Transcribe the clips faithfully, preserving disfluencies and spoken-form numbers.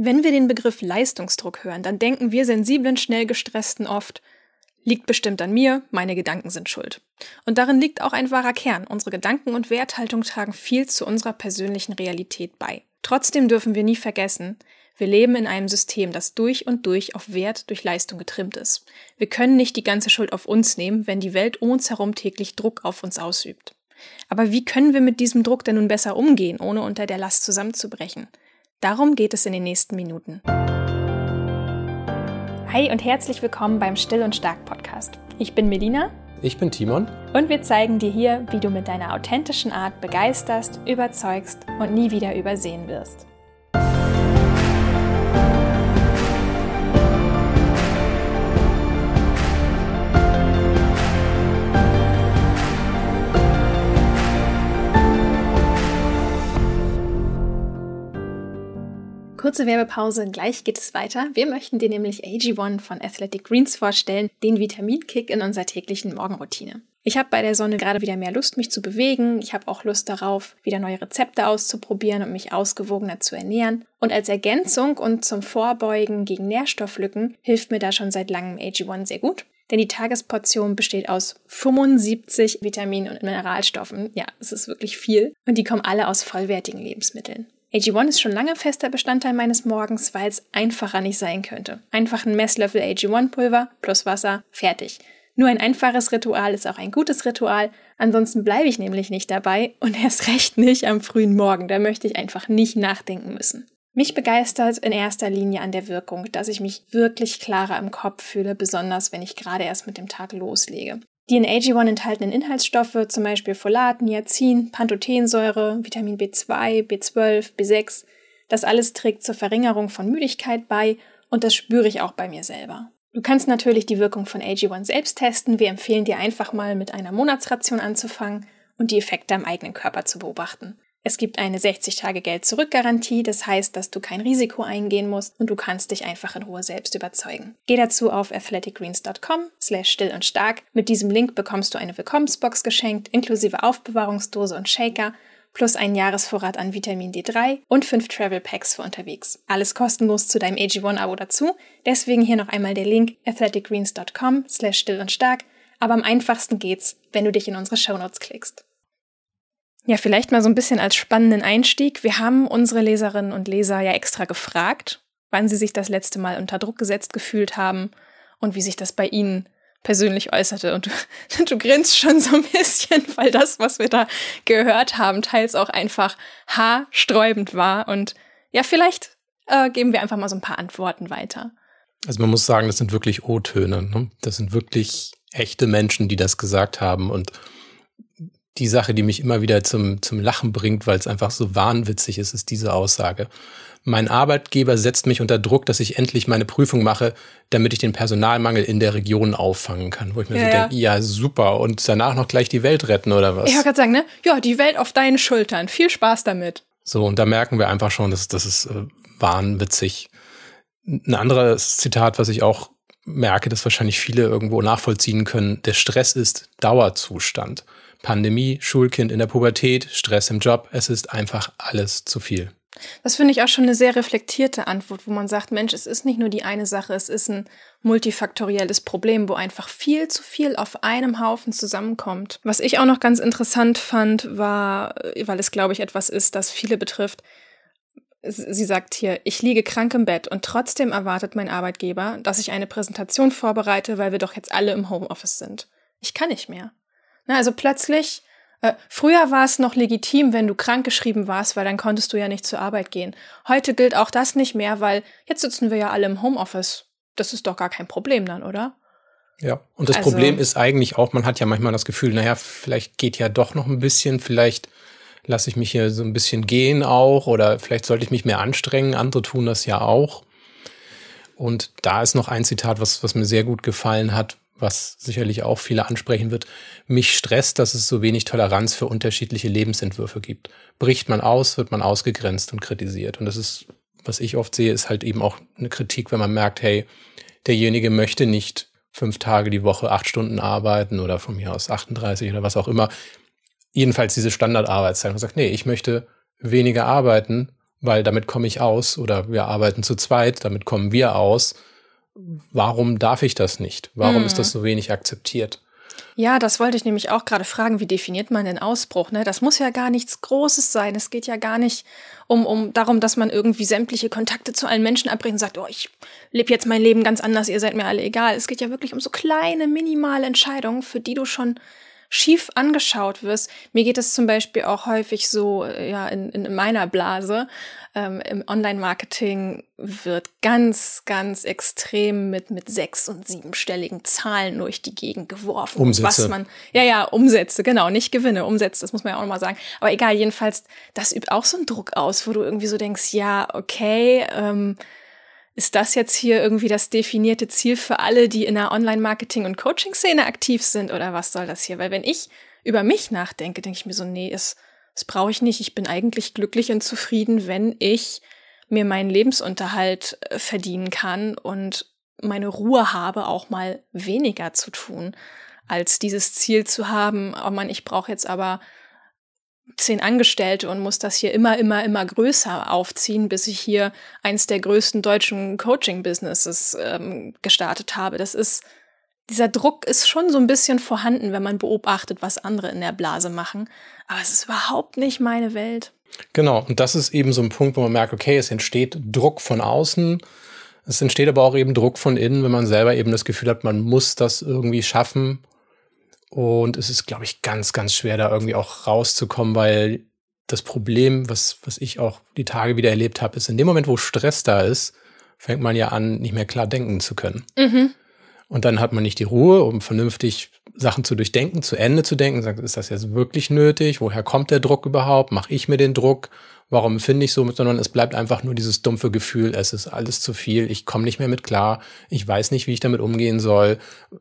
Wenn wir den Begriff Leistungsdruck hören, dann denken wir sensiblen, schnell gestressten oft, liegt bestimmt an mir, meine Gedanken sind schuld. Und darin liegt auch ein wahrer Kern. Unsere Gedanken und Werthaltung tragen viel zu unserer persönlichen Realität bei. Trotzdem dürfen wir nie vergessen, wir leben in einem System, das durch und durch auf Wert durch Leistung getrimmt ist. Wir können nicht die ganze Schuld auf uns nehmen, wenn die Welt um uns herum täglich Druck auf uns ausübt. Aber wie können wir mit diesem Druck denn nun besser umgehen, ohne unter der Last zusammenzubrechen? Darum geht es in den nächsten Minuten. Hi und herzlich willkommen beim Still und Stark Podcast. Ich bin Melina. Ich bin Timon. Und wir zeigen dir hier, wie du mit deiner authentischen Art begeisterst, überzeugst und nie wieder übersehen wirst. Kurze Werbepause, gleich geht es weiter. Wir möchten dir nämlich A G eins von Athletic Greens vorstellen, den Vitaminkick in unserer täglichen Morgenroutine. Ich habe bei der Sonne gerade wieder mehr Lust, mich zu bewegen. Ich habe auch Lust darauf, wieder neue Rezepte auszuprobieren und mich ausgewogener zu ernähren. Und als Ergänzung und zum Vorbeugen gegen Nährstofflücken hilft mir da schon seit langem A G eins sehr gut. Denn die Tagesportion besteht aus fünfundsiebzig Vitaminen und Mineralstoffen. Ja, es ist wirklich viel. Und die kommen alle aus vollwertigen Lebensmitteln. A G eins ist schon lange fester Bestandteil meines Morgens, weil es einfacher nicht sein könnte. Einfach ein Messlöffel A G eins Pulver plus Wasser, fertig. Nur ein einfaches Ritual ist auch ein gutes Ritual, ansonsten bleibe ich nämlich nicht dabei und erst recht nicht am frühen Morgen, da möchte ich einfach nicht nachdenken müssen. Mich begeistert in erster Linie an der Wirkung, dass ich mich wirklich klarer im Kopf fühle, besonders wenn ich gerade erst mit dem Tag loslege. Die in A G eins enthaltenen Inhaltsstoffe, zum Beispiel Folat, Niacin, Pantothensäure, Vitamin B zwei, B zwölf, B sechs, das alles trägt zur Verringerung von Müdigkeit bei und das spüre ich auch bei mir selber. Du kannst natürlich die Wirkung von A G eins selbst testen. Wir empfehlen dir einfach mal mit einer Monatsration anzufangen und die Effekte am eigenen Körper zu beobachten. Es gibt eine sechzig Tage Geld-Zurück-Garantie, das heißt, dass du kein Risiko eingehen musst und du kannst dich einfach in Ruhe selbst überzeugen. Geh dazu auf athletic greens dot com slash still und stark. Mit diesem Link bekommst du eine Willkommensbox geschenkt, inklusive Aufbewahrungsdose und Shaker, plus einen Jahresvorrat an Vitamin D drei und fünf Travel Packs für unterwegs. Alles kostenlos zu deinem A G eins Abo dazu, deswegen hier noch einmal der Link athletic greens dot com slash still und stark, aber am einfachsten geht's, wenn du dich in unsere Shownotes klickst. Ja, vielleicht mal so ein bisschen als spannenden Einstieg. Wir haben unsere Leserinnen und Leser ja extra gefragt, wann sie sich das letzte Mal unter Druck gesetzt gefühlt haben und wie sich das bei ihnen persönlich äußerte. Und du, du grinst schon so ein bisschen, weil das, was wir da gehört haben, teils auch einfach haarsträubend war. Und ja, vielleicht äh, geben wir einfach mal so ein paar Antworten weiter. Also man muss sagen, das sind wirklich O-Töne, ne? Das sind wirklich echte Menschen, die das gesagt haben. Und die Sache, die mich immer wieder zum, zum Lachen bringt, weil es einfach so wahnwitzig ist, ist diese Aussage. Mein Arbeitgeber setzt mich unter Druck, dass ich endlich meine Prüfung mache, damit ich den Personalmangel in der Region auffangen kann. Wo ich mir ja, so denke, ja. ja super, und danach noch gleich die Welt retten oder was? Ich wollte gerade sagen, ne? Ja, die Welt auf deinen Schultern. Viel Spaß damit. So, und da merken wir einfach schon, dass das ist äh, wahnwitzig. Ein anderes Zitat, was ich auch merke, dass wahrscheinlich viele irgendwo nachvollziehen können, der Stress ist Dauerzustand. Pandemie, Schulkind in der Pubertät, Stress im Job, es ist einfach alles zu viel. Das finde ich auch schon eine sehr reflektierte Antwort, wo man sagt, Mensch, es ist nicht nur die eine Sache, es ist ein multifaktorielles Problem, wo einfach viel zu viel auf einem Haufen zusammenkommt. Was ich auch noch ganz interessant fand, war, weil es, glaube ich, etwas ist, das viele betrifft, sie sagt hier, ich liege krank im Bett und trotzdem erwartet mein Arbeitgeber, dass ich eine Präsentation vorbereite, weil wir doch jetzt alle im Homeoffice sind. Ich kann nicht mehr. Na, also plötzlich, äh, früher war es noch legitim, wenn du krankgeschrieben warst, weil dann konntest du ja nicht zur Arbeit gehen. Heute gilt auch das nicht mehr, weil jetzt sitzen wir ja alle im Homeoffice. Das ist doch gar kein Problem dann, oder? Ja, und das also, Problem ist eigentlich auch, man hat ja manchmal das Gefühl, naja, vielleicht geht ja doch noch ein bisschen, vielleicht lasse ich mich hier so ein bisschen gehen auch oder vielleicht sollte ich mich mehr anstrengen, andere tun das ja auch. Und da ist noch ein Zitat, was, was mir sehr gut gefallen hat, was sicherlich auch viele ansprechen wird. Mich stresst, dass es so wenig Toleranz für unterschiedliche Lebensentwürfe gibt. Bricht man aus, wird man ausgegrenzt und kritisiert. Und das ist, was ich oft sehe, ist halt eben auch eine Kritik, wenn man merkt, hey, derjenige möchte nicht fünf Tage die Woche acht Stunden arbeiten oder von mir aus achtunddreißig oder was auch immer. Jedenfalls diese Standardarbeitszeit. Man sagt, nee, ich möchte weniger arbeiten weil damit komme ich aus, oder wir arbeiten zu zweit, damit kommen wir aus. Warum darf ich das nicht? Warum hm. ist das so wenig akzeptiert? Ja, das wollte ich nämlich auch gerade fragen, wie definiert man den Ausbruch? Ne? Das muss ja gar nichts Großes sein. Es geht ja gar nicht um, um darum, dass man irgendwie sämtliche Kontakte zu allen Menschen abbricht und sagt, oh, ich lebe jetzt mein Leben ganz anders, ihr seid mir alle egal. Es geht ja wirklich um so kleine, minimale Entscheidungen, für die du schon schief angeschaut wirst. Mir geht es zum Beispiel auch häufig so, ja, in, in meiner Blase, ähm, im Online-Marketing wird ganz, ganz extrem mit, mit sechs- und siebenstelligen Zahlen durch die Gegend geworfen. Umsätze. Was man, ja, ja, Umsätze, genau, nicht Gewinne, Umsätze, das muss man ja auch nochmal sagen. Aber egal, jedenfalls, das übt auch so einen Druck aus, wo du irgendwie so denkst, ja, okay, ähm, ist das jetzt hier irgendwie das definierte Ziel für alle, die in der Online-Marketing- und Coaching-Szene aktiv sind, oder was soll das hier? Weil wenn ich über mich nachdenke, denke ich mir so, nee, das, das brauche ich nicht. Ich bin eigentlich glücklich und zufrieden, wenn ich mir meinen Lebensunterhalt verdienen kann und meine Ruhe habe, auch mal weniger zu tun, als dieses Ziel zu haben, oh Mann, ich brauche jetzt aber zehn Angestellte und muss das hier immer, immer, immer größer aufziehen, bis ich hier eins der größten deutschen Coaching-Businesses ähm, gestartet habe. Das ist, dieser Druck ist schon so ein bisschen vorhanden, wenn man beobachtet, was andere in der Blase machen. Aber es ist überhaupt nicht meine Welt. Genau, und das ist eben so ein Punkt, wo man merkt, okay, es entsteht Druck von außen, es entsteht aber auch eben Druck von innen, wenn man selber eben das Gefühl hat, man muss das irgendwie schaffen. Und es ist, glaube ich, ganz, ganz schwer, da irgendwie auch rauszukommen, weil das Problem, was, was ich auch die Tage wieder erlebt habe, ist, in dem Moment, wo Stress da ist, fängt man ja an, nicht mehr klar denken zu können. Mhm. Und dann hat man nicht die Ruhe, um vernünftig Sachen zu durchdenken, zu Ende zu denken, sagt, ist das jetzt wirklich nötig? Woher kommt der Druck überhaupt? Mache ich mir den Druck? Warum empfinde ich so? Sondern es bleibt einfach nur dieses dumpfe Gefühl, es ist alles zu viel, ich komme nicht mehr mit klar, ich weiß nicht, wie ich damit umgehen soll.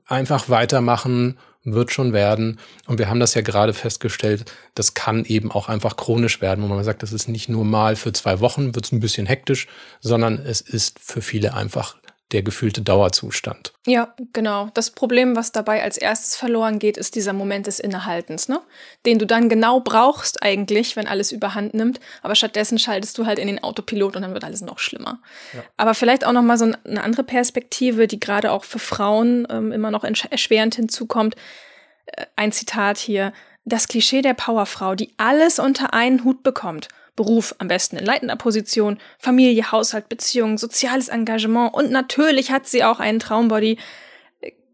Einfach weitermachen, wird schon werden. Und wir haben das ja gerade festgestellt, das kann eben auch einfach chronisch werden, wo man sagt, das ist nicht nur mal für zwei Wochen, wird es ein bisschen hektisch, sondern es ist für viele einfach der gefühlte Dauerzustand. Ja, genau. Das Problem, was dabei als erstes verloren geht, ist dieser Moment des Innehaltens, ne? Den du dann genau brauchst eigentlich, wenn alles überhand nimmt. Aber stattdessen schaltest du halt in den Autopilot und dann wird alles noch schlimmer. Ja. Aber vielleicht auch nochmal so eine andere Perspektive, die gerade auch für Frauen ähm, immer noch erschwerend hinzukommt. Ein Zitat hier. Das Klischee der Powerfrau, die alles unter einen Hut bekommt. Beruf, am besten in leitender Position, Familie, Haushalt, Beziehungen, soziales Engagement und natürlich hat sie auch einen Traumbody,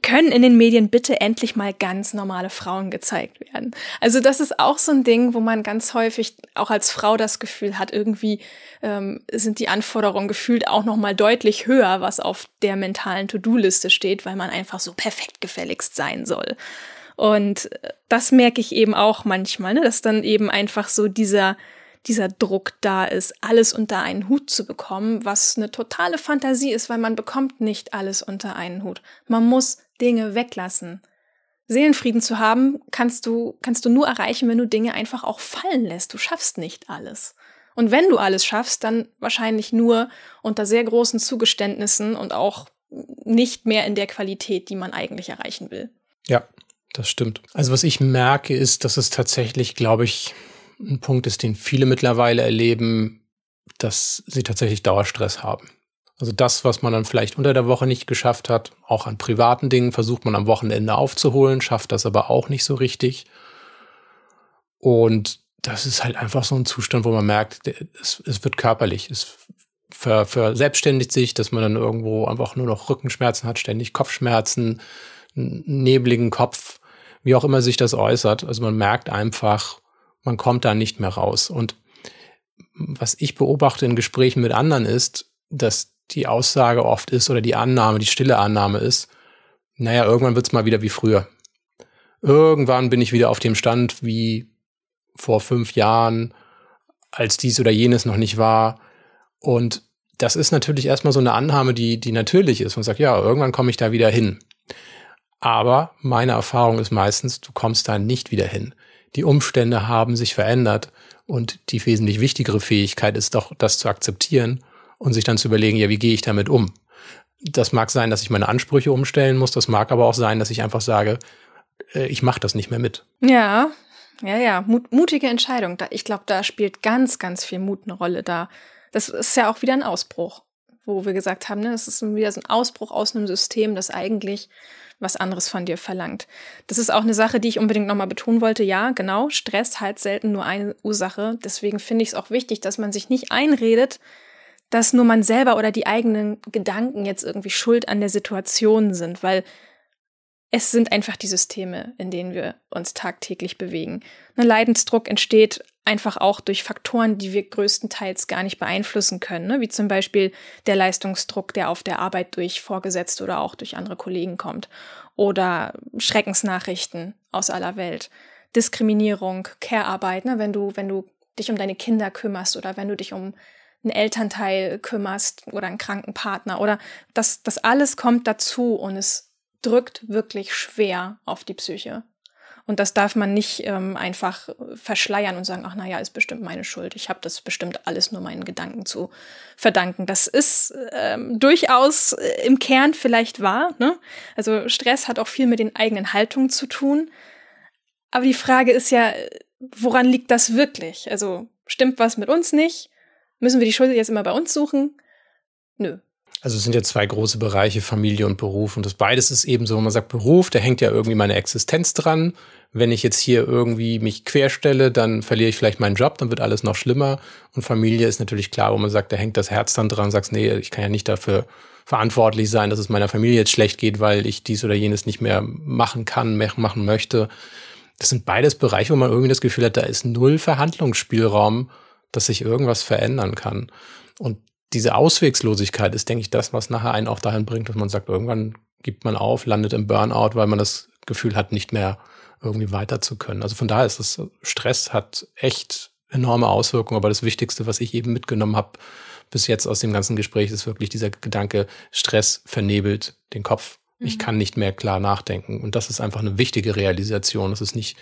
können in den Medien bitte endlich mal ganz normale Frauen gezeigt werden. Also das ist auch so ein Ding, wo man ganz häufig auch als Frau das Gefühl hat, irgendwie ähm, sind die Anforderungen gefühlt auch nochmal deutlich höher, was auf der mentalen To-Do-Liste steht, weil man einfach so perfekt gefälligst sein soll. Und das merke ich eben auch manchmal, ne? Dass dann eben einfach so dieser dieser Druck da ist, alles unter einen Hut zu bekommen, was eine totale Fantasie ist, weil man bekommt nicht alles unter einen Hut. Man muss Dinge weglassen. Seelenfrieden zu haben, kannst du, kannst du nur erreichen, wenn du Dinge einfach auch fallen lässt. Du schaffst nicht alles. Und wenn du alles schaffst, dann wahrscheinlich nur unter sehr großen Zugeständnissen und auch nicht mehr in der Qualität, die man eigentlich erreichen will. Ja, das stimmt. Also was ich merke, ist, dass es tatsächlich, glaube ich, ein Punkt ist, den viele mittlerweile erleben, dass sie tatsächlich Dauerstress haben. Also das, was man dann vielleicht unter der Woche nicht geschafft hat, auch an privaten Dingen, versucht man am Wochenende aufzuholen, schafft das aber auch nicht so richtig. Und das ist halt einfach so ein Zustand, wo man merkt, es, es wird körperlich, es ver, verselbstständigt sich, dass man dann irgendwo einfach nur noch Rückenschmerzen hat, ständig Kopfschmerzen, einen nebligen Kopf, wie auch immer sich das äußert. Also man merkt einfach, man kommt da nicht mehr raus. Und was ich beobachte in Gesprächen mit anderen ist, dass die Aussage oft ist oder die Annahme, die stille Annahme ist, naja, irgendwann wird's mal wieder wie früher. Irgendwann bin ich wieder auf dem Stand wie vor fünf Jahren, als dies oder jenes noch nicht war. Und das ist natürlich erstmal so eine Annahme, die, die natürlich ist. Man sagt, ja, irgendwann komme ich da wieder hin. Aber meine Erfahrung ist meistens, du kommst da nicht wieder hin. Die Umstände haben sich verändert und die wesentlich wichtigere Fähigkeit ist doch, das zu akzeptieren und sich dann zu überlegen, ja, wie gehe ich damit um? Das mag sein, dass ich meine Ansprüche umstellen muss, das mag aber auch sein, dass ich einfach sage, ich mache das nicht mehr mit. Ja, Ja, ja, Mut, mutige Entscheidung. Ich glaube, da spielt ganz, ganz viel Mut eine Rolle da. Das ist ja auch wieder ein Ausbruch, wo wir gesagt haben, ne, das ist wieder so ein Ausbruch aus einem System, das eigentlich was anderes von dir verlangt. Das ist auch eine Sache, die ich unbedingt nochmal betonen wollte. Ja, genau, Stress hat selten nur eine Ursache. Deswegen finde ich es auch wichtig, dass man sich nicht einredet, dass nur man selber oder die eigenen Gedanken jetzt irgendwie schuld an der Situation sind, weil es sind einfach die Systeme, in denen wir uns tagtäglich bewegen. Ein Leidensdruck entsteht einfach auch durch Faktoren, die wir größtenteils gar nicht beeinflussen können, ne? Wie zum Beispiel der Leistungsdruck, der auf der Arbeit durch Vorgesetzte oder auch durch andere Kollegen kommt. Oder Schreckensnachrichten aus aller Welt. Diskriminierung, Care-Arbeit, ne? wenn du, wenn du dich um deine Kinder kümmerst oder wenn du dich um einen Elternteil kümmerst oder einen kranken Partner. Oder das, das alles kommt dazu und es drückt wirklich schwer auf die Psyche. Und das darf man nicht ähm, einfach verschleiern und sagen, ach naja, ist bestimmt meine Schuld. Ich habe das bestimmt alles nur meinen Gedanken zu verdanken. Das ist ähm, durchaus im Kern vielleicht wahr, ne? Also Stress hat auch viel mit den eigenen Haltungen zu tun. Aber die Frage ist ja, woran liegt das wirklich? Also stimmt was mit uns nicht? Müssen wir die Schuld jetzt immer bei uns suchen? Nö. Also es sind ja zwei große Bereiche, Familie und Beruf. Und das beides ist eben so, wenn man sagt Beruf, da hängt ja irgendwie meine Existenz dran. Wenn ich jetzt hier irgendwie mich querstelle, dann verliere ich vielleicht meinen Job, dann wird alles noch schlimmer. Und Familie ist natürlich klar, wo man sagt, da hängt das Herz dann dran und sagst, nee, ich kann ja nicht dafür verantwortlich sein, dass es meiner Familie jetzt schlecht geht, weil ich dies oder jenes nicht mehr machen kann, machen möchte. Das sind beides Bereiche, wo man irgendwie das Gefühl hat, da ist null Verhandlungsspielraum, dass sich irgendwas verändern kann. Und diese Auswegslosigkeit ist, denke ich, das, was nachher einen auch dahin bringt, dass man sagt, irgendwann gibt man auf, landet im Burnout, weil man das Gefühl hat, nicht mehr irgendwie weiter zu können. Also von daher ist das, Stress hat echt enorme Auswirkungen, aber das Wichtigste, was ich eben mitgenommen habe bis jetzt aus dem ganzen Gespräch, ist wirklich dieser Gedanke, Stress vernebelt den Kopf. Mhm. Ich kann nicht mehr klar nachdenken. Und das ist einfach eine wichtige Realisation. Es ist nicht,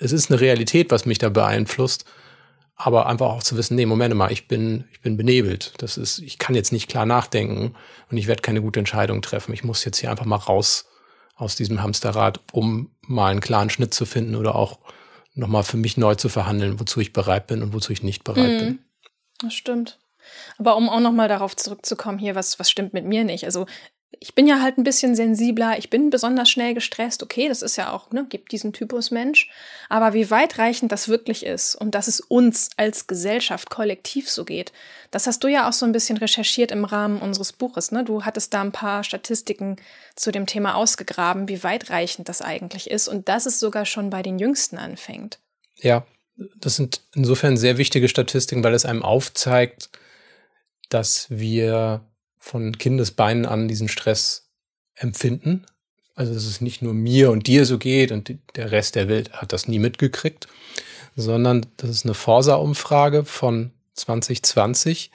es ist eine Realität, was mich da beeinflusst, aber einfach auch zu wissen, nee, Moment mal, ich bin, ich bin benebelt. Das ist, ich kann jetzt nicht klar nachdenken und ich werde keine gute Entscheidung treffen. Ich muss jetzt hier einfach mal raus aus diesem Hamsterrad, um mal einen klaren Schnitt zu finden oder auch nochmal für mich neu zu verhandeln, wozu ich bereit bin und wozu ich nicht bereit mhm. bin. Das stimmt. Aber um auch nochmal darauf zurückzukommen hier, was, was stimmt mit mir nicht? Also ich bin ja halt ein bisschen sensibler, ich bin besonders schnell gestresst. Okay, das ist ja auch, ne, gibt diesen Typus Mensch. Aber wie weitreichend das wirklich ist und dass es uns als Gesellschaft kollektiv so geht, das hast du ja auch so ein bisschen recherchiert im Rahmen unseres Buches, ne? Du hattest da ein paar Statistiken zu dem Thema ausgegraben, wie weitreichend das eigentlich ist und dass es sogar schon bei den Jüngsten anfängt. Ja, das sind insofern sehr wichtige Statistiken, weil es einem aufzeigt, dass wir von Kindesbeinen an diesen Stress empfinden. Also dass es nicht nur mir und dir so geht und der Rest der Welt hat das nie mitgekriegt, sondern das ist eine Forsa-Umfrage von zwanzig zwanzig.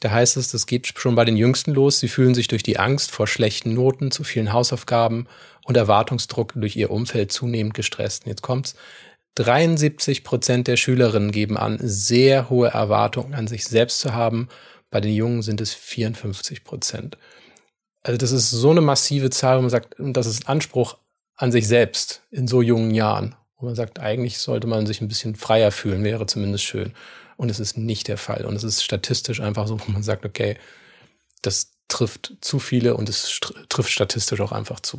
Da heißt es, das geht schon bei den Jüngsten los. Sie fühlen sich durch die Angst vor schlechten Noten, zu vielen Hausaufgaben und Erwartungsdruck durch ihr Umfeld zunehmend gestresst. Und jetzt kommt's. dreiundsiebzig Prozent der Schülerinnen geben an, sehr hohe Erwartungen an sich selbst zu haben. Bei den Jungen sind es vierundfünfzig Prozent. Also das ist so eine massive Zahl, wo man sagt, das ist Anspruch an sich selbst in so jungen Jahren. Wo man sagt, eigentlich sollte man sich ein bisschen freier fühlen, wäre zumindest schön. Und es ist nicht der Fall. Und es ist statistisch einfach so, wo man sagt, okay, das trifft zu viele und es trifft statistisch auch einfach zu.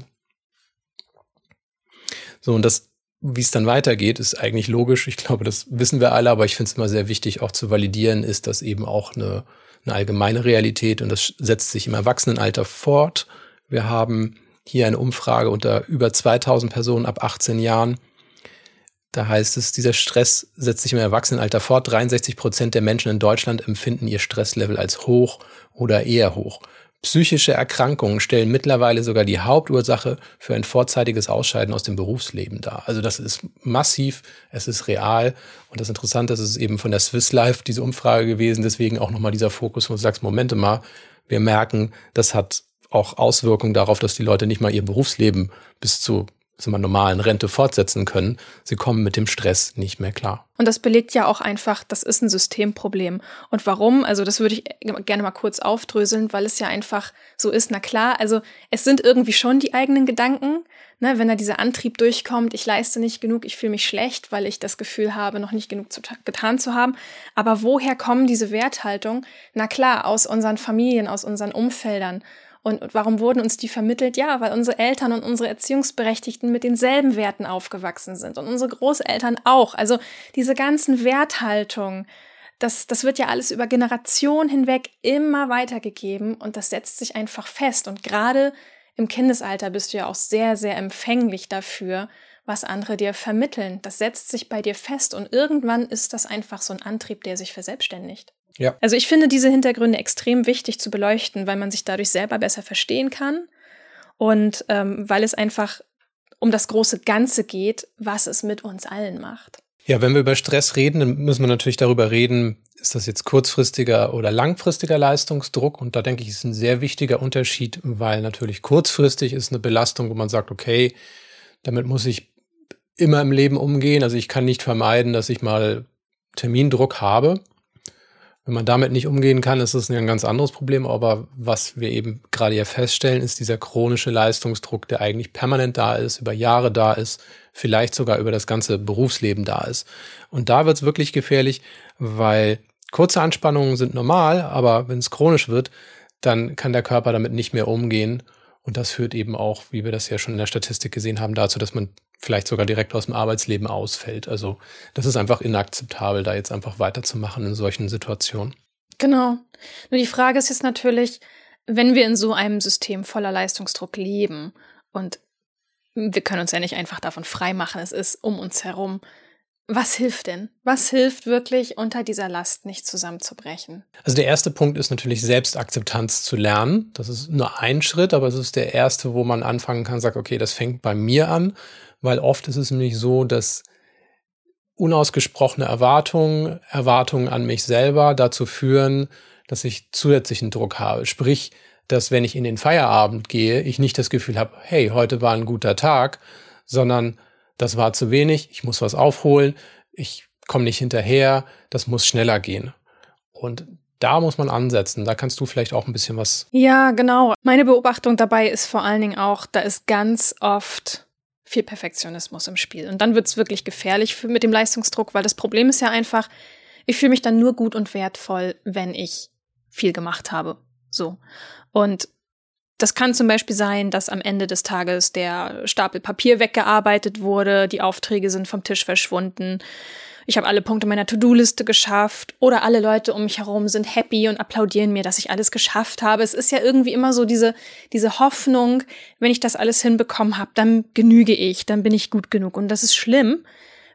So, und das, wie es dann weitergeht, ist eigentlich logisch. Ich glaube, das wissen wir alle, aber ich finde es immer sehr wichtig, auch zu validieren, ist das eben auch eine eine allgemeine Realität und das setzt sich im Erwachsenenalter fort. Wir haben hier eine Umfrage unter über zweitausend Personen ab achtzehn Jahren. Da heißt es, dieser Stress setzt sich im Erwachsenenalter fort. dreiundsechzig Prozent der Menschen in Deutschland empfinden ihr Stresslevel als hoch oder eher hoch. Psychische Erkrankungen stellen mittlerweile sogar die Hauptursache für ein vorzeitiges Ausscheiden aus dem Berufsleben dar. Also das ist massiv, es ist real. Und das Interessante ist, es ist eben von der Swiss Life diese Umfrage gewesen. Deswegen auch nochmal dieser Fokus, wo du sagst, Moment mal, wir merken, das hat auch Auswirkungen darauf, dass die Leute nicht mal ihr Berufsleben bis zu also man normalen Rente fortsetzen können. Sie kommen mit dem Stress nicht mehr klar. Und das belegt ja auch einfach, das ist ein Systemproblem. Und warum? Also das würde ich gerne mal kurz aufdröseln, weil es ja einfach so ist, na klar, also es sind irgendwie schon die eigenen Gedanken, ne, wenn da dieser Antrieb durchkommt, ich leiste nicht genug, ich fühle mich schlecht, weil ich das Gefühl habe, noch nicht genug zu ta- getan zu haben. Aber woher kommen diese Werthaltungen? Na klar, aus unseren Familien, aus unseren Umfeldern. Und warum wurden uns die vermittelt? Ja, weil unsere Eltern und unsere Erziehungsberechtigten mit denselben Werten aufgewachsen sind und unsere Großeltern auch. Also diese ganzen Werthaltungen, das, das wird ja alles über Generationen hinweg immer weitergegeben und das setzt sich einfach fest. Und gerade im Kindesalter bist du ja auch sehr, sehr empfänglich dafür, was andere dir vermitteln. Das setzt sich bei dir fest und irgendwann ist das einfach so ein Antrieb, der sich verselbstständigt. Ja. Also ich finde diese Hintergründe extrem wichtig zu beleuchten, weil man sich dadurch selber besser verstehen kann und ähm, weil es einfach um das große Ganze geht, was es mit uns allen macht. Ja, wenn wir über Stress reden, dann müssen wir natürlich darüber reden, ist das jetzt kurzfristiger oder langfristiger Leistungsdruck? Und da denke ich, ist ein sehr wichtiger Unterschied, weil natürlich kurzfristig ist eine Belastung, wo man sagt, okay, damit muss ich immer im Leben umgehen. Also ich kann nicht vermeiden, dass ich mal Termindruck habe. Wenn man damit nicht umgehen kann, ist es ein ganz anderes Problem. Aber was wir eben gerade hier feststellen, ist dieser chronische Leistungsdruck, der eigentlich permanent da ist, über Jahre da ist, vielleicht sogar über das ganze Berufsleben da ist. Und da wird es wirklich gefährlich, weil kurze Anspannungen sind normal, aber wenn es chronisch wird, dann kann der Körper damit nicht mehr umgehen. Und das führt eben auch, wie wir das ja schon in der Statistik gesehen haben, dazu, dass man vielleicht sogar direkt aus dem Arbeitsleben ausfällt. Also das ist einfach inakzeptabel, da jetzt einfach weiterzumachen in solchen Situationen. Genau. Nur die Frage ist jetzt natürlich, wenn wir in so einem System voller Leistungsdruck leben und wir können uns ja nicht einfach davon freimachen, es ist um uns herum, was hilft denn? Was hilft wirklich, unter dieser Last nicht zusammenzubrechen? Also der erste Punkt ist natürlich, Selbstakzeptanz zu lernen. Das ist nur ein Schritt, aber es ist der erste, wo man anfangen kann, sagt, okay, das fängt bei mir an, weil oft ist es nämlich so, dass unausgesprochene Erwartungen, Erwartungen an mich selber dazu führen, dass ich zusätzlichen Druck habe. Sprich, dass wenn ich in den Feierabend gehe, ich nicht das Gefühl habe, hey, heute war ein guter Tag, sondern das war zu wenig, ich muss was aufholen, ich komme nicht hinterher, das muss schneller gehen. Und da muss man ansetzen, da kannst du vielleicht auch ein bisschen was... Ja, genau. Meine Beobachtung dabei ist vor allen Dingen auch, da ist ganz oft viel Perfektionismus im Spiel. Und dann wird es wirklich gefährlich für, mit dem Leistungsdruck, weil das Problem ist ja einfach, ich fühle mich dann nur gut und wertvoll, wenn ich viel gemacht habe. So. Und das kann zum Beispiel sein, dass am Ende des Tages der Stapel Papier weggearbeitet wurde, die Aufträge sind vom Tisch verschwunden, ich habe alle Punkte meiner To-Do-Liste geschafft oder alle Leute um mich herum sind happy und applaudieren mir, dass ich alles geschafft habe. Es ist ja irgendwie immer so diese, diese Hoffnung, wenn ich das alles hinbekommen habe, dann genüge ich, dann bin ich gut genug. Und das ist schlimm,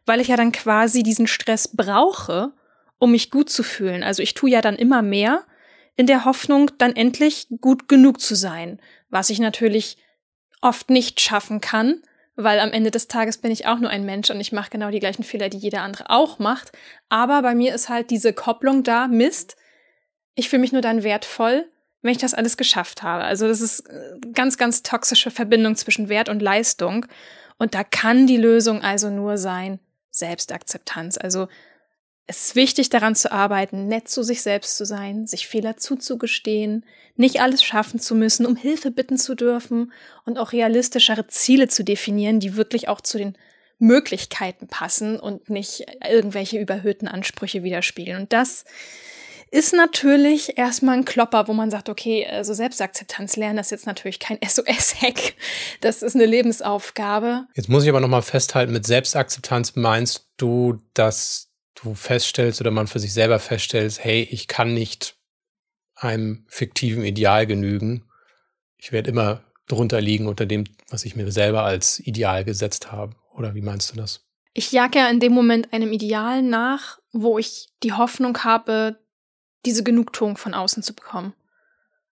weil ich ja dann quasi diesen Stress brauche, um mich gut zu fühlen. Also ich tue ja dann immer mehr, in der Hoffnung, dann endlich gut genug zu sein, was ich natürlich oft nicht schaffen kann, weil am Ende des Tages bin ich auch nur ein Mensch und ich mache genau die gleichen Fehler, die jeder andere auch macht. Aber bei mir ist halt diese Kopplung da, Mist, ich fühle mich nur dann wertvoll, wenn ich das alles geschafft habe. Also das ist ganz, ganz toxische Verbindung zwischen Wert und Leistung. Und da kann die Lösung also nur sein, Selbstakzeptanz, also es ist wichtig, daran zu arbeiten, nett zu sich selbst zu sein, sich Fehler zuzugestehen, nicht alles schaffen zu müssen, um Hilfe bitten zu dürfen und auch realistischere Ziele zu definieren, die wirklich auch zu den Möglichkeiten passen und nicht irgendwelche überhöhten Ansprüche widerspiegeln. Und das ist natürlich erstmal ein Klopper, wo man sagt, okay, so also Selbstakzeptanz lernen, das ist jetzt natürlich kein S O S-Hack. Das ist eine Lebensaufgabe. Jetzt muss ich aber nochmal festhalten, mit Selbstakzeptanz meinst du, dass du feststellst oder man für sich selber feststellt, hey, ich kann nicht einem fiktiven Ideal genügen. Ich werde immer drunter liegen unter dem, was ich mir selber als Ideal gesetzt habe. Oder wie meinst du das? Ich jag ja in dem Moment einem Ideal nach, wo ich die Hoffnung habe, diese Genugtuung von außen zu bekommen.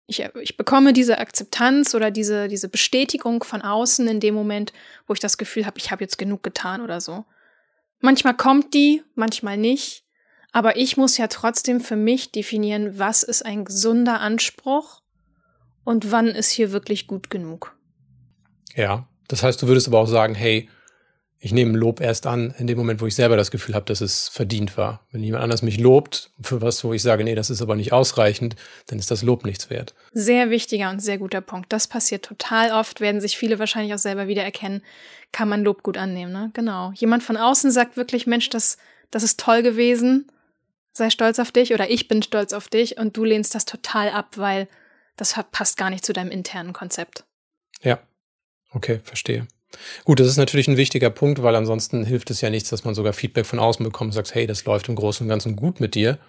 Ich, ich bekomme diese Akzeptanz oder diese, diese Bestätigung von außen in dem Moment, wo ich das Gefühl habe, ich habe jetzt genug getan oder so. Manchmal kommt die, manchmal nicht, aber ich muss ja trotzdem für mich definieren, was ist ein gesunder Anspruch und wann ist hier wirklich gut genug. Ja, Das heißt, du würdest aber auch sagen, hey, ich nehme Lob erst an, in dem Moment, wo ich selber das Gefühl habe, dass es verdient war. Wenn jemand anders mich lobt, für was, wo ich sage, nee, das ist aber nicht ausreichend, dann ist das Lob nichts wert. Sehr wichtiger und sehr guter Punkt. Das passiert total oft, werden sich viele wahrscheinlich auch selber wiedererkennen. Kann man Lob gut annehmen, ne? Genau. Jemand von außen sagt wirklich, Mensch, das, das ist toll gewesen, sei stolz auf dich oder ich bin stolz auf dich und du lehnst das total ab, weil das passt gar nicht zu deinem internen Konzept. Ja, okay, verstehe. Gut, das ist natürlich ein wichtiger Punkt, weil ansonsten hilft es ja nichts, dass man sogar Feedback von außen bekommt und sagt, hey, das läuft im Großen und Ganzen gut mit dir.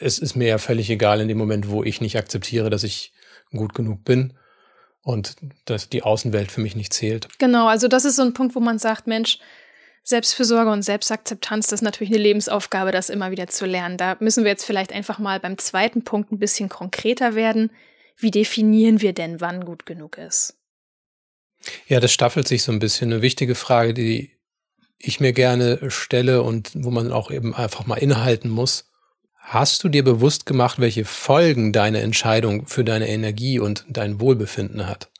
Es ist mir ja völlig egal in dem Moment, wo ich nicht akzeptiere, dass ich gut genug bin und dass die Außenwelt für mich nicht zählt. Genau, also das ist so ein Punkt, wo man sagt, Mensch, Selbstfürsorge und Selbstakzeptanz, das ist natürlich eine Lebensaufgabe, das immer wieder zu lernen. Da müssen wir jetzt vielleicht einfach mal beim zweiten Punkt ein bisschen konkreter werden. Wie definieren wir denn, wann gut genug ist? Ja, das staffelt sich so ein bisschen. Eine wichtige Frage, die ich mir gerne stelle und wo man auch eben einfach mal innehalten muss. Hast du dir bewusst gemacht, welche Folgen deine Entscheidung für deine Energie und dein Wohlbefinden hat?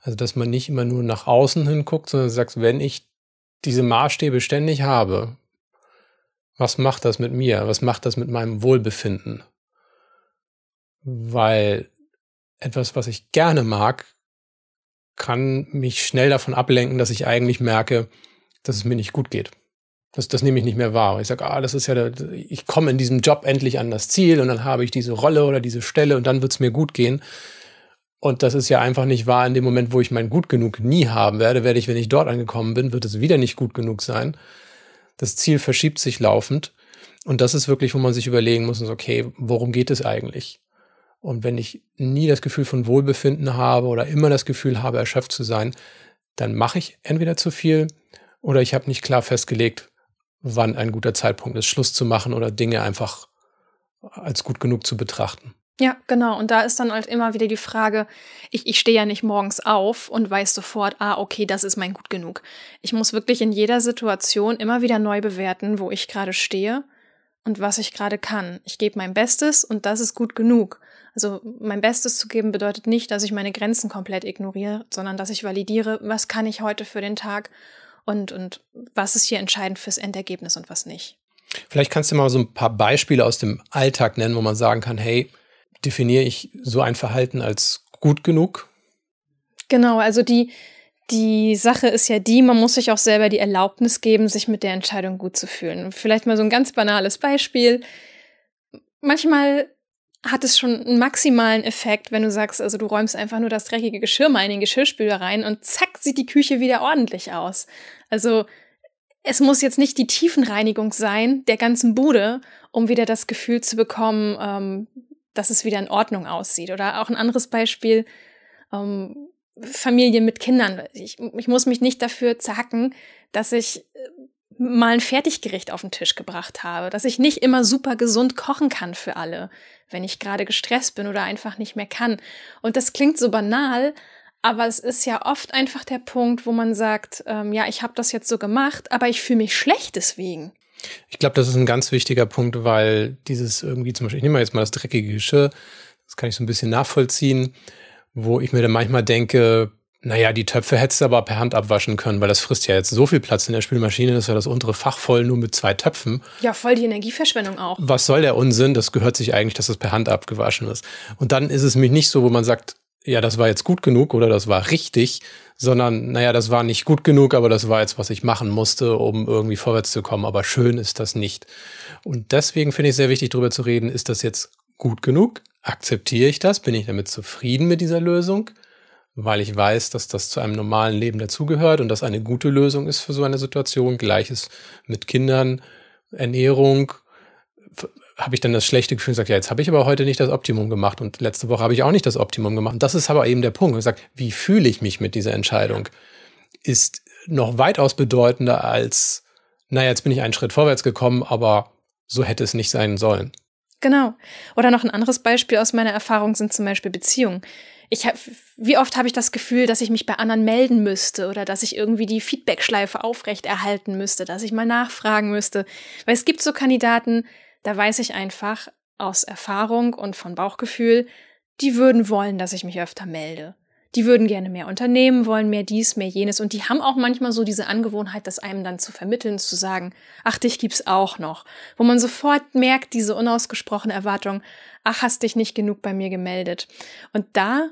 Also, dass man nicht immer nur nach außen hinguckt, sondern sagst, wenn ich diese Maßstäbe ständig habe, was macht das mit mir? Was macht das mit meinem Wohlbefinden? Weil etwas, was ich gerne mag, kann mich schnell davon ablenken, dass ich eigentlich merke, dass es mir nicht gut geht. Das, das nehme ich nicht mehr wahr. Ich sage, ah, das ist ja, der, ich komme in diesem Job endlich an das Ziel und dann habe ich diese Rolle oder diese Stelle und dann wird es mir gut gehen. Und das ist ja einfach nicht wahr. In dem Moment, wo ich mein Gut genug nie haben werde, werde ich, wenn ich dort angekommen bin, wird es wieder nicht gut genug sein. Das Ziel verschiebt sich laufend. Und das ist wirklich, wo man sich überlegen muss, okay, worum geht es eigentlich? Und wenn ich nie das Gefühl von Wohlbefinden habe oder immer das Gefühl habe, erschöpft zu sein, dann mache ich entweder zu viel oder ich habe nicht klar festgelegt, wann ein guter Zeitpunkt ist, Schluss zu machen oder Dinge einfach als gut genug zu betrachten. Ja, genau. Und da ist dann halt immer wieder die Frage, ich, ich stehe ja nicht morgens auf und weiß sofort, ah, okay, das ist mein Gut genug. Ich muss wirklich in jeder Situation immer wieder neu bewerten, wo ich gerade stehe und was ich gerade kann. Ich gebe mein Bestes und das ist gut genug. Also mein Bestes zu geben bedeutet nicht, dass ich meine Grenzen komplett ignoriere, sondern dass ich validiere, was kann ich heute für den Tag und, und was ist hier entscheidend fürs Endergebnis und was nicht. Vielleicht kannst du mal so ein paar Beispiele aus dem Alltag nennen, wo man sagen kann, hey, definiere ich so ein Verhalten als gut genug? Genau, also die, die Sache ist ja die, man muss sich auch selber die Erlaubnis geben, sich mit der Entscheidung gut zu fühlen. Vielleicht mal so ein ganz banales Beispiel. Manchmal hat es schon einen maximalen Effekt, wenn du sagst, also du räumst einfach nur das dreckige Geschirr mal in den Geschirrspüler rein und zack, sieht die Küche wieder ordentlich aus. Also es muss jetzt nicht die Tiefenreinigung sein der ganzen Bude, um wieder das Gefühl zu bekommen, ähm, dass es wieder in Ordnung aussieht. Oder auch ein anderes Beispiel, ähm, Familien mit Kindern. Ich, ich muss mich nicht dafür zerhacken, dass ich mal ein Fertiggericht auf den Tisch gebracht habe, dass ich nicht immer super gesund kochen kann für alle, wenn ich gerade gestresst bin oder einfach nicht mehr kann. Und das klingt so banal, aber es ist ja oft einfach der Punkt, wo man sagt, ähm, ja, ich habe das jetzt so gemacht, aber ich fühle mich schlecht deswegen. Ich glaube, das ist ein ganz wichtiger Punkt, weil dieses irgendwie zum Beispiel, ich nehme jetzt mal das dreckige Geschirr, das kann ich so ein bisschen nachvollziehen, wo ich mir dann manchmal denke, naja, die Töpfe hättest du aber per Hand abwaschen können, weil das frisst ja jetzt so viel Platz in der Spülmaschine, dass wir das untere Fach voll nur mit zwei Töpfen. Ja, voll die Energieverschwendung auch. Was soll der Unsinn? Das gehört sich eigentlich, dass das per Hand abgewaschen ist. Und dann ist es mich nicht so, wo man sagt, ja, das war jetzt gut genug oder das war richtig, sondern, naja, das war nicht gut genug, aber das war jetzt, was ich machen musste, um irgendwie vorwärts zu kommen. Aber schön ist das nicht. Und deswegen finde ich sehr wichtig, darüber zu reden, ist das jetzt gut genug? Akzeptiere ich das? Bin ich damit zufrieden mit dieser Lösung? Weil ich weiß, dass das zu einem normalen Leben dazugehört und das eine gute Lösung ist für so eine Situation. Gleiches mit Kindern, Ernährung. Habe ich dann das schlechte Gefühl und sage, ja, jetzt habe ich aber heute nicht das Optimum gemacht und letzte Woche habe ich auch nicht das Optimum gemacht. Und das ist aber eben der Punkt. Ich sage, wie fühle ich mich mit dieser Entscheidung? Ist noch weitaus bedeutender als, naja, jetzt bin ich einen Schritt vorwärts gekommen, aber so hätte es nicht sein sollen. Genau. Oder noch ein anderes Beispiel aus meiner Erfahrung sind zum Beispiel Beziehungen. Ich hab, wie oft habe ich das Gefühl, dass ich mich bei anderen melden müsste oder dass ich irgendwie die Feedbackschleife aufrechterhalten müsste, dass ich mal nachfragen müsste. Weil es gibt so Kandidaten, da weiß ich einfach aus Erfahrung und von Bauchgefühl, die würden wollen, dass ich mich öfter melde. die würden gerne mehr unternehmen, wollen mehr dies, mehr jenes. Und die haben auch manchmal so diese Angewohnheit, das einem dann zu vermitteln, zu sagen, ach, dich gibt's auch noch. Wo man sofort merkt, diese unausgesprochene Erwartung, ach, hast dich nicht genug bei mir gemeldet. Und da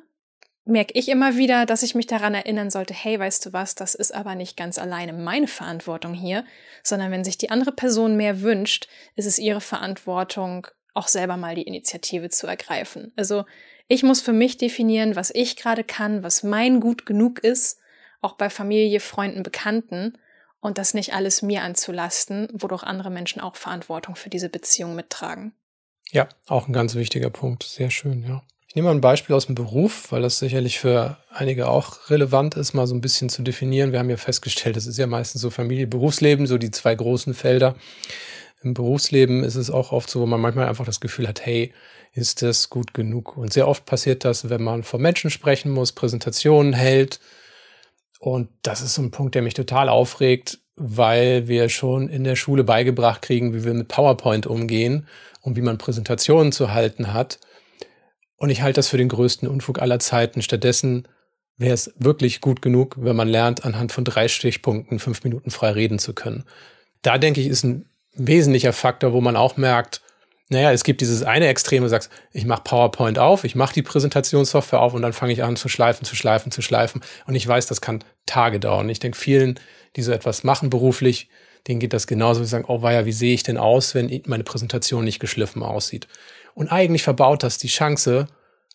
merke ich immer wieder, dass ich mich daran erinnern sollte, hey, weißt du was, das ist aber nicht ganz alleine meine Verantwortung hier, sondern wenn sich die andere Person mehr wünscht, ist es ihre Verantwortung, auch selber mal die Initiative zu ergreifen. Also ich muss für mich definieren, was ich gerade kann, was mein Gut genug ist, auch bei Familie, Freunden, Bekannten, und das nicht alles mir anzulasten, wodurch andere Menschen auch Verantwortung für diese Beziehung mittragen. Ja, auch ein ganz wichtiger Punkt. Sehr schön, ja. Ich nehme mal ein Beispiel aus dem Beruf, weil das sicherlich für einige auch relevant ist, mal so ein bisschen zu definieren. Wir haben ja festgestellt, das ist ja meistens so Familie, Berufsleben, so die zwei großen Felder. Im Berufsleben ist es auch oft so, wo man manchmal einfach das Gefühl hat, hey, ist das gut genug? Und sehr oft passiert das, wenn man vor Menschen sprechen muss, Präsentationen hält. Und das ist so ein Punkt, der mich total aufregt, weil wir schon in der Schule beigebracht kriegen, wie wir mit PowerPoint umgehen und wie man Präsentationen zu halten hat. Und ich halte das für den größten Unfug aller Zeiten. Stattdessen wäre es wirklich gut genug, wenn man lernt, anhand von drei Stichpunkten fünf Minuten frei reden zu können. Da, denke ich, ist ein wesentlicher Faktor, wo man auch merkt, naja, es gibt dieses eine Extrem, wo du sagst, ich mache PowerPoint auf, ich mache die Präsentationssoftware auf und dann fange ich an zu schleifen, zu schleifen, zu schleifen. Und ich weiß, das kann Tage dauern. Ich denke, vielen, die so etwas machen beruflich, denen geht das genauso, wie sie sagen, oh weia, wie sehe ich denn aus, wenn meine Präsentation nicht geschliffen aussieht? Und eigentlich verbaut das die Chance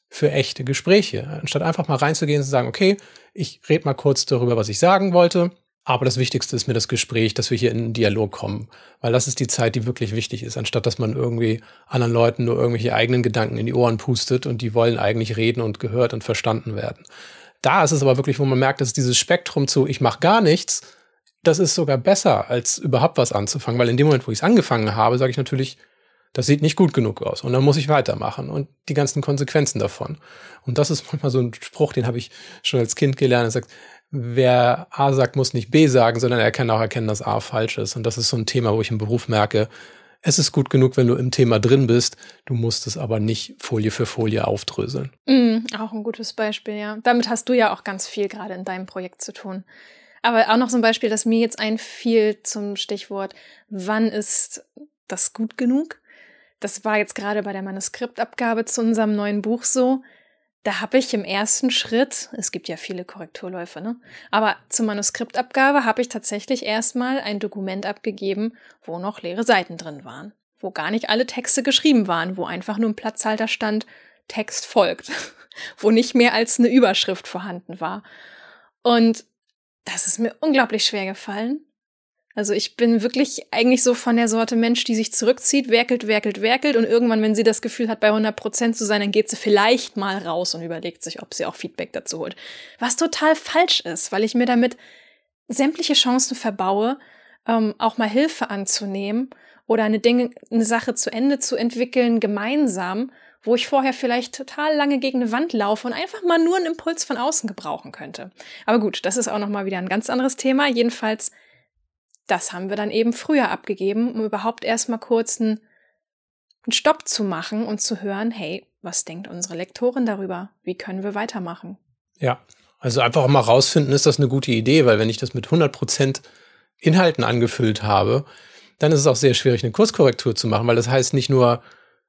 für echte Gespräche. Anstatt einfach mal reinzugehen und zu sagen, okay, ich rede mal kurz darüber, was ich sagen wollte. Aber das Wichtigste ist mir das Gespräch, dass wir hier in einen Dialog kommen. Weil das ist die Zeit, die wirklich wichtig ist. Anstatt, dass man irgendwie anderen Leuten nur irgendwelche eigenen Gedanken in die Ohren pustet. Und die wollen eigentlich reden und gehört und verstanden werden. Da ist es aber wirklich, wo man merkt, dass dieses Spektrum zu, ich mache gar nichts, das ist sogar besser, als überhaupt was anzufangen. Weil in dem Moment, wo ich es angefangen habe, sage ich natürlich, das sieht nicht gut genug aus und dann muss ich weitermachen und die ganzen Konsequenzen davon. Und das ist manchmal so ein Spruch, den habe ich schon als Kind gelernt. Er sagt, wer A sagt, muss nicht B sagen, sondern er kann auch erkennen, dass A falsch ist. Und das ist so ein Thema, wo ich im Beruf merke, es ist gut genug, wenn du im Thema drin bist, du musst es aber nicht Folie für Folie aufdröseln. Mm, auch ein gutes Beispiel, ja. Damit hast du ja auch ganz viel gerade in deinem Projekt zu tun. Aber auch noch so ein Beispiel, das mir jetzt einfiel zum Stichwort, wann ist das gut genug? Das war jetzt gerade bei der Manuskriptabgabe zu unserem neuen Buch so. Da habe ich im ersten Schritt, es gibt ja viele Korrekturläufe, ne? Aber zur Manuskriptabgabe habe ich tatsächlich erstmal ein Dokument abgegeben, wo noch leere Seiten drin waren, wo gar nicht alle Texte geschrieben waren, wo einfach nur ein Platzhalter stand, Text folgt, wo nicht mehr als eine Überschrift vorhanden war. Und das ist mir unglaublich schwer gefallen. Also ich bin wirklich eigentlich so von der Sorte Mensch, die sich zurückzieht, werkelt, werkelt, werkelt und irgendwann, wenn sie das Gefühl hat, bei hundert Prozent zu sein, dann geht sie vielleicht mal raus und überlegt sich, ob sie auch Feedback dazu holt. Was total falsch ist, weil ich mir damit sämtliche Chancen verbaue, ähm, auch mal Hilfe anzunehmen oder eine Dinge, eine Sache zu Ende zu entwickeln gemeinsam, wo ich vorher vielleicht total lange gegen eine Wand laufe und einfach mal nur einen Impuls von außen gebrauchen könnte. Aber gut, das ist auch nochmal wieder ein ganz anderes Thema. Jedenfalls, das haben wir dann eben früher abgegeben, um überhaupt erstmal kurz einen, einen Stopp zu machen und zu hören, hey, was denkt unsere Lektorin darüber? Wie können wir weitermachen? Ja, also einfach mal rausfinden, ist das eine gute Idee, weil wenn ich das mit hundert Prozent Inhalten angefüllt habe, dann ist es auch sehr schwierig, eine Kurskorrektur zu machen, weil das heißt nicht nur,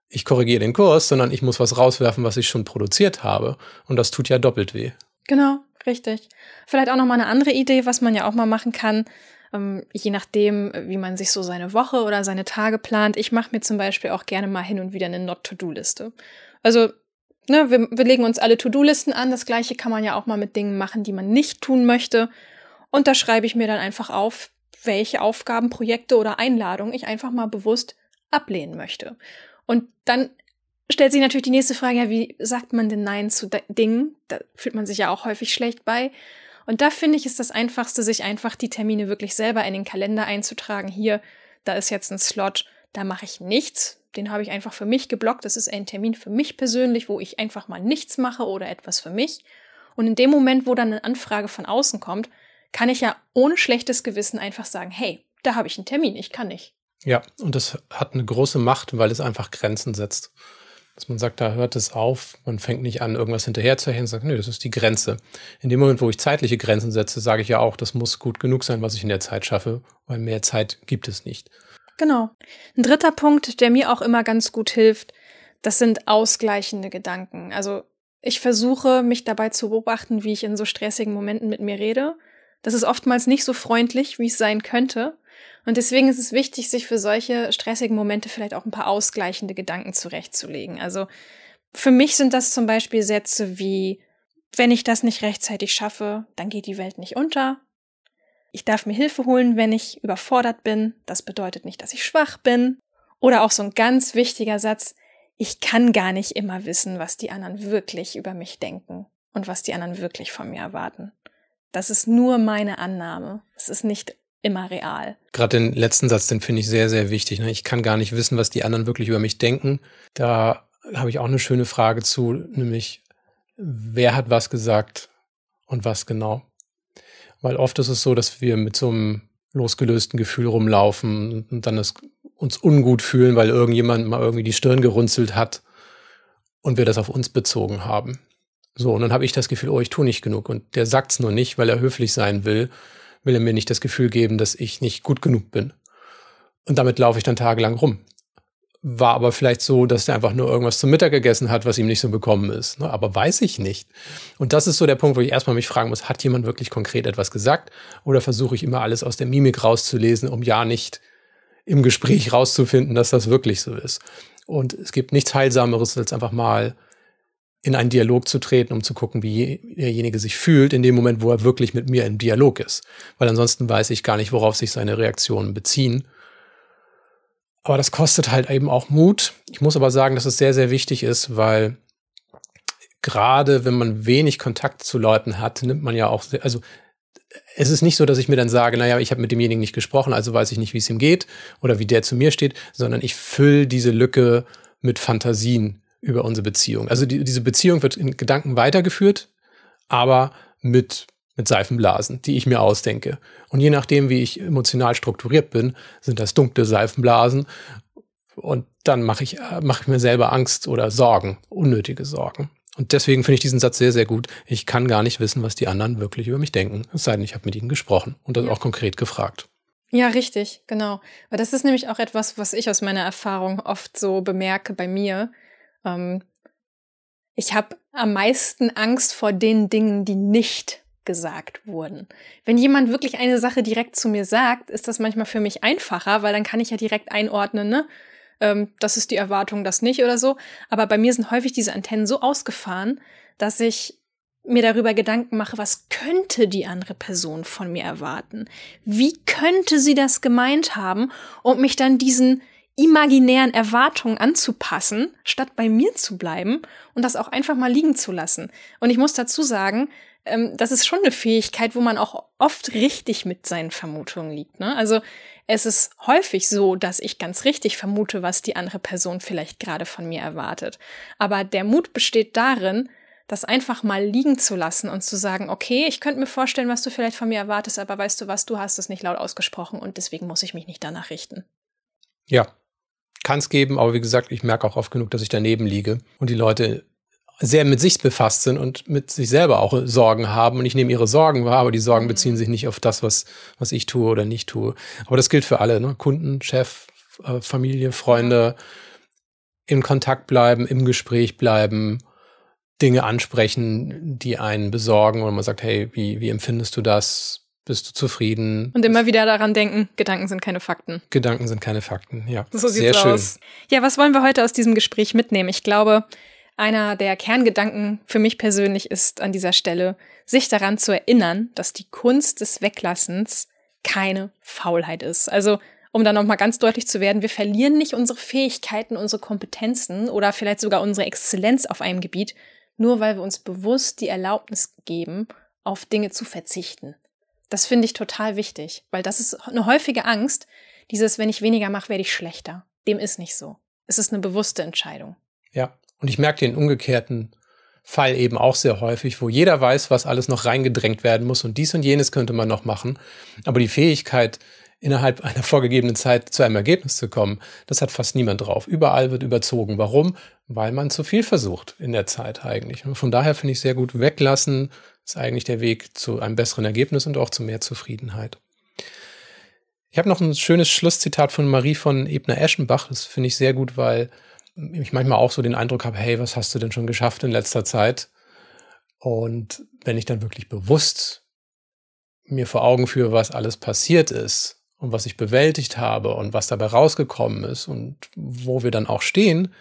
ich korrigiere den Kurs, sondern ich muss was rauswerfen, was ich schon produziert habe und das tut ja doppelt weh. Genau, richtig. Vielleicht auch nochmal eine andere Idee, was man ja auch mal machen kann, Ähm, je nachdem, wie man sich so seine Woche oder seine Tage plant. Ich mache mir zum Beispiel auch gerne mal hin und wieder eine Not-to-do-Liste. Also, ne, wir, wir legen uns alle To-do-Listen an. Das Gleiche kann man ja auch mal mit Dingen machen, die man nicht tun möchte. Und da schreibe ich mir dann einfach auf, welche Aufgaben, Projekte oder Einladungen ich einfach mal bewusst ablehnen möchte. Und dann stellt sich natürlich die nächste Frage, ja, wie sagt man denn Nein zu de- Dingen? Da fühlt man sich ja auch häufig schlecht bei. Und da finde ich, ist das Einfachste, sich einfach die Termine wirklich selber in den Kalender einzutragen. Hier, da ist jetzt ein Slot, da mache ich nichts. Den habe ich einfach für mich geblockt. Das ist ein Termin für mich persönlich, wo ich einfach mal nichts mache oder etwas für mich. Und in dem Moment, wo dann eine Anfrage von außen kommt, kann ich ja ohne schlechtes Gewissen einfach sagen, hey, da habe ich einen Termin, ich kann nicht. Ja, und das hat eine große Macht, weil es einfach Grenzen setzt. dass man sagt, da hört es auf, man fängt nicht an, irgendwas hinterherzuhängen und sagt, nö, das ist die Grenze. In dem Moment, wo ich zeitliche Grenzen setze, sage ich ja auch, das muss gut genug sein, was ich in der Zeit schaffe, weil mehr Zeit gibt es nicht. Genau. Ein dritter Punkt, der mir auch immer ganz gut hilft, das sind ausgleichende Gedanken. Also ich versuche, mich dabei zu beobachten, wie ich in so stressigen Momenten mit mir rede. Das ist oftmals nicht so freundlich, wie es sein könnte. Und deswegen ist es wichtig, sich für solche stressigen Momente vielleicht auch ein paar ausgleichende Gedanken zurechtzulegen. Also für mich sind das zum Beispiel Sätze wie, wenn ich das nicht rechtzeitig schaffe, dann geht die Welt nicht unter. Ich darf mir Hilfe holen, wenn ich überfordert bin. Das bedeutet nicht, dass ich schwach bin. Oder auch so ein ganz wichtiger Satz, ich kann gar nicht immer wissen, was die anderen wirklich über mich denken und was die anderen wirklich von mir erwarten. Das ist nur meine Annahme. Es ist nicht immer real. Gerade den letzten Satz, den finde ich sehr, sehr wichtig. Ich kann gar nicht wissen, was die anderen wirklich über mich denken. Da habe ich auch eine schöne Frage zu, nämlich wer hat was gesagt und was genau? Weil oft ist es so, dass wir mit so einem losgelösten Gefühl rumlaufen und dann das, uns ungut fühlen, weil irgendjemand mal irgendwie die Stirn gerunzelt hat und wir das auf uns bezogen haben. So, und dann habe ich das Gefühl, oh, ich tue nicht genug. Und der sagt es nur nicht, weil er höflich sein will, will er mir nicht das Gefühl geben, dass ich nicht gut genug bin. Und damit laufe ich dann tagelang rum. War aber vielleicht so, dass der einfach nur irgendwas zum Mittag gegessen hat, was ihm nicht so bekommen ist. Aber weiß ich nicht. Und das ist so der Punkt, wo ich erstmal mich fragen muss, hat jemand wirklich konkret etwas gesagt? Oder versuche ich immer alles aus der Mimik rauszulesen, um ja nicht im Gespräch rauszufinden, dass das wirklich so ist. Und es gibt nichts Heilsameres, als einfach mal in einen Dialog zu treten, um zu gucken, wie derjenige sich fühlt in dem Moment, wo er wirklich mit mir im Dialog ist. Weil ansonsten weiß ich gar nicht, worauf sich seine Reaktionen beziehen. Aber das kostet halt eben auch Mut. Ich muss aber sagen, dass es sehr, sehr wichtig ist, weil gerade wenn man wenig Kontakt zu Leuten hat, nimmt man ja auch, also es ist nicht so, dass ich mir dann sage, naja, ich habe mit demjenigen nicht gesprochen, also weiß ich nicht, wie es ihm geht oder wie der zu mir steht, sondern ich fülle diese Lücke mit Fantasien über unsere Beziehung. Also die, diese Beziehung wird in Gedanken weitergeführt, aber mit, mit Seifenblasen, die ich mir ausdenke. Und je nachdem, wie ich emotional strukturiert bin, sind das dunkle Seifenblasen und dann mache ich, mach ich mir selber Angst oder Sorgen, unnötige Sorgen. Und deswegen finde ich diesen Satz sehr, sehr gut. Ich kann gar nicht wissen, was die anderen wirklich über mich denken. Es sei denn, ich habe mit ihnen gesprochen und das auch konkret gefragt. Ja, richtig, genau. Aber das ist nämlich auch etwas, was ich aus meiner Erfahrung oft so bemerke bei mir. Ähm, ich habe am meisten Angst vor den Dingen, die nicht gesagt wurden. Wenn jemand wirklich eine Sache direkt zu mir sagt, ist das manchmal für mich einfacher, weil dann kann ich ja direkt einordnen, ne? Ähm, das ist die Erwartung, das nicht oder so. Aber bei mir sind häufig diese Antennen so ausgefahren, dass ich mir darüber Gedanken mache, was könnte die andere Person von mir erwarten? Wie könnte sie das gemeint haben, um mich dann diesen imaginären Erwartungen anzupassen, statt bei mir zu bleiben und das auch einfach mal liegen zu lassen. Und ich muss dazu sagen, ähm, das ist schon eine Fähigkeit, wo man auch oft richtig mit seinen Vermutungen liegt, ne? Also es ist häufig so, dass ich ganz richtig vermute, was die andere Person vielleicht gerade von mir erwartet. Aber der Mut besteht darin, das einfach mal liegen zu lassen und zu sagen, okay, ich könnte mir vorstellen, was du vielleicht von mir erwartest, aber weißt du was, du hast es nicht laut ausgesprochen und deswegen muss ich mich nicht danach richten. Ja. Kann es geben, aber wie gesagt, ich merke auch oft genug, dass ich daneben liege und die Leute sehr mit sich befasst sind und mit sich selber auch Sorgen haben und ich nehme ihre Sorgen wahr, aber die Sorgen beziehen sich nicht auf das, was, was ich tue oder nicht tue. Aber das gilt für alle, ne? Kunden, Chef, äh, Familie, Freunde, im Kontakt bleiben, im Gespräch bleiben, Dinge ansprechen, die einen besorgen oder man sagt, hey, wie, wie empfindest du das? Bist du zufrieden? Und immer wieder daran denken, Gedanken sind keine Fakten. Gedanken sind keine Fakten, ja. So sieht's aus. Ja, was wollen wir heute aus diesem Gespräch mitnehmen? Ich glaube, einer der Kerngedanken für mich persönlich ist an dieser Stelle, sich daran zu erinnern, dass die Kunst des Weglassens keine Faulheit ist. Also, um da nochmal ganz deutlich zu werden, wir verlieren nicht unsere Fähigkeiten, unsere Kompetenzen oder vielleicht sogar unsere Exzellenz auf einem Gebiet, nur weil wir uns bewusst die Erlaubnis geben, auf Dinge zu verzichten. Das finde ich total wichtig, weil das ist eine häufige Angst, dieses, wenn ich weniger mache, werde ich schlechter. Dem ist nicht so. Es ist eine bewusste Entscheidung. Ja, und ich merke den umgekehrten Fall eben auch sehr häufig, wo jeder weiß, was alles noch reingedrängt werden muss und dies und jenes könnte man noch machen. Aber die Fähigkeit, innerhalb einer vorgegebenen Zeit zu einem Ergebnis zu kommen, das hat fast niemand drauf. Überall wird überzogen. Warum? Weil man zu viel versucht in der Zeit eigentlich. Und von daher finde ich sehr gut, weglassen ist eigentlich der Weg zu einem besseren Ergebnis und auch zu mehr Zufriedenheit. Ich habe noch ein schönes Schlusszitat von Marie von Ebner-Eschenbach. Das finde ich sehr gut, weil ich manchmal auch so den Eindruck habe, hey, was hast du denn schon geschafft in letzter Zeit? Und wenn ich dann wirklich bewusst mir vor Augen führe, was alles passiert ist und was ich bewältigt habe und was dabei rausgekommen ist und wo wir dann auch stehen,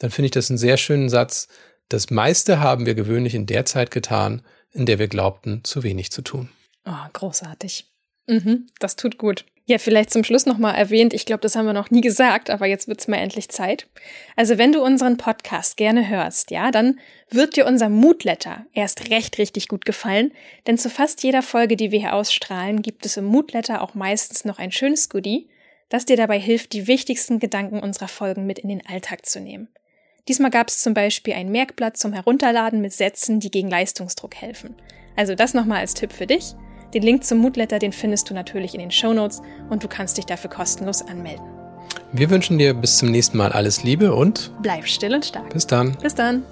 dann finde ich das einen sehr schönen Satz. Das meiste haben wir gewöhnlich in der Zeit getan, in der wir glaubten, zu wenig zu tun. Oh, großartig. Mhm, das tut gut. Ja, vielleicht zum Schluss nochmal erwähnt, ich glaube, das haben wir noch nie gesagt, aber jetzt wird's mal endlich Zeit. Also wenn du unseren Podcast gerne hörst, ja, dann wird dir unser Mut-Letter erst recht richtig gut gefallen, denn zu fast jeder Folge, die wir hier ausstrahlen, gibt es im Mut-Letter auch meistens noch ein schönes Goodie, das dir dabei hilft, die wichtigsten Gedanken unserer Folgen mit in den Alltag zu nehmen. Diesmal gab's zum Beispiel ein Merkblatt zum Herunterladen mit Sätzen, die gegen Leistungsdruck helfen. Also das nochmal als Tipp für dich. Den Link zum Mut-Letter, den findest du natürlich in den Shownotes und du kannst dich dafür kostenlos anmelden. Wir wünschen dir bis zum nächsten Mal alles Liebe und bleib still und stark. Bis dann. Bis dann.